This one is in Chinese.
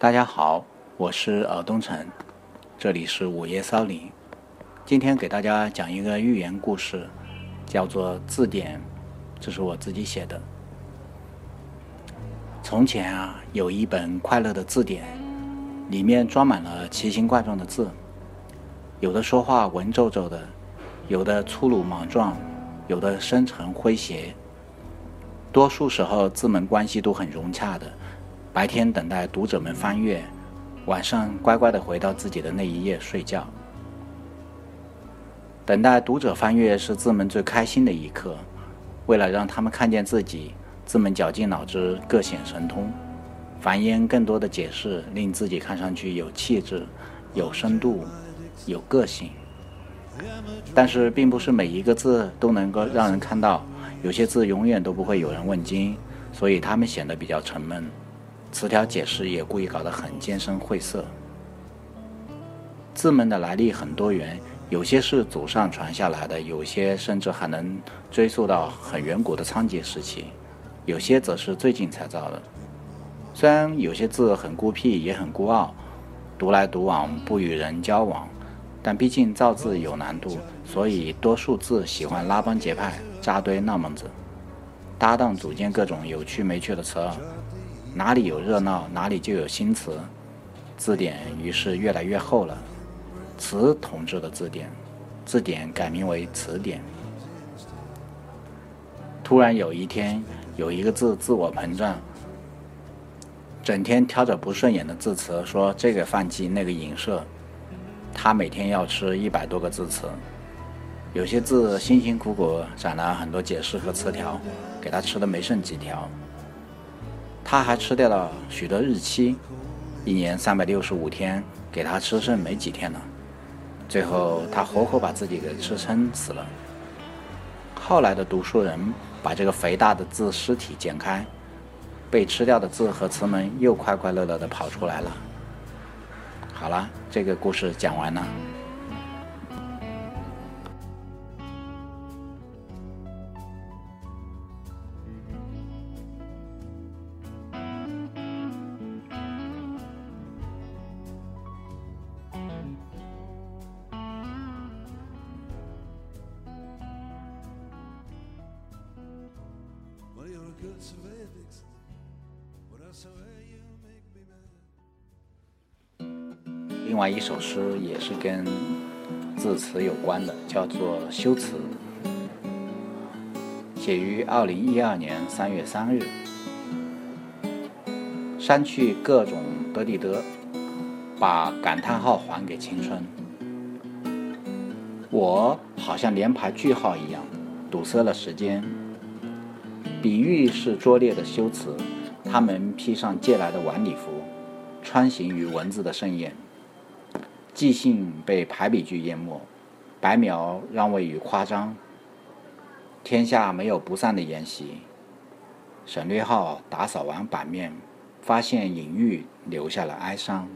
大家好，我是东城，这里是午夜骚灵。今天给大家讲一个寓言故事，叫做《字典》，这是我自己写的。从前啊，有一本快乐的字典，里面装满了奇形怪状的字，有的说话文绉绉的，有的粗鲁莽撞，有的深沉诙谐。多数时候字们关系都很融洽的，白天等待读者们翻阅，晚上乖乖地回到自己的那一页睡觉。等待读者翻阅是字们最开心的一刻，为了让他们看见自己，字们绞尽脑汁，各显神通，繁衍更多的解释，令自己看上去有气质、有深度、有个性。但是并不是每一个字都能够让人看到，有些字永远都不会有人问津，所以他们显得比较沉闷，词条解释也故意搞得很艰深晦涩。字们的来历很多元，有些是祖上传下来的，有些甚至还能追溯到很远古的仓颉时期，有些则是最近才造的。虽然有些字很孤僻也很孤傲，独来独往，不与人交往，但毕竟造字有难度，所以多数字喜欢拉帮结派，扎堆闹门子，搭档组建各种有趣没趣的词儿，哪里有热闹哪里就有新词，字典于是越来越厚了。词统治的字典改名为词典。突然有一天，有一个字自我膨胀，整天挑着不顺眼的字词，说这个犯忌那个影射，他每天要吃100多个字词。有些字辛辛苦苦攒了很多解释和词条，给他吃的没剩几条。他还吃掉了许多日期，1年365天，给他吃剩没几天了。最后他活活把自己给吃撑死了。后来的读书人把这个肥大的字尸体剪开，被吃掉的字和词们又快快乐乐地跑出来了。好了，这个故事讲完了。Well, you're a good surveyor, Dixon, but I swear you make me mad.另外一首诗也是跟字词有关的，叫做《修辞》，写于2012年3月3日。删去各种得地得，把感叹号还给青春。我好像连排句号一样，堵塞了时间。比喻是拙劣的修辞，他们披上借来的晚礼服，穿行于文字的盛宴。即兴被排比句淹没，白描让位于夸张。天下没有不散的筵席。省略号打扫完版面，发现隐喻留下了哀伤。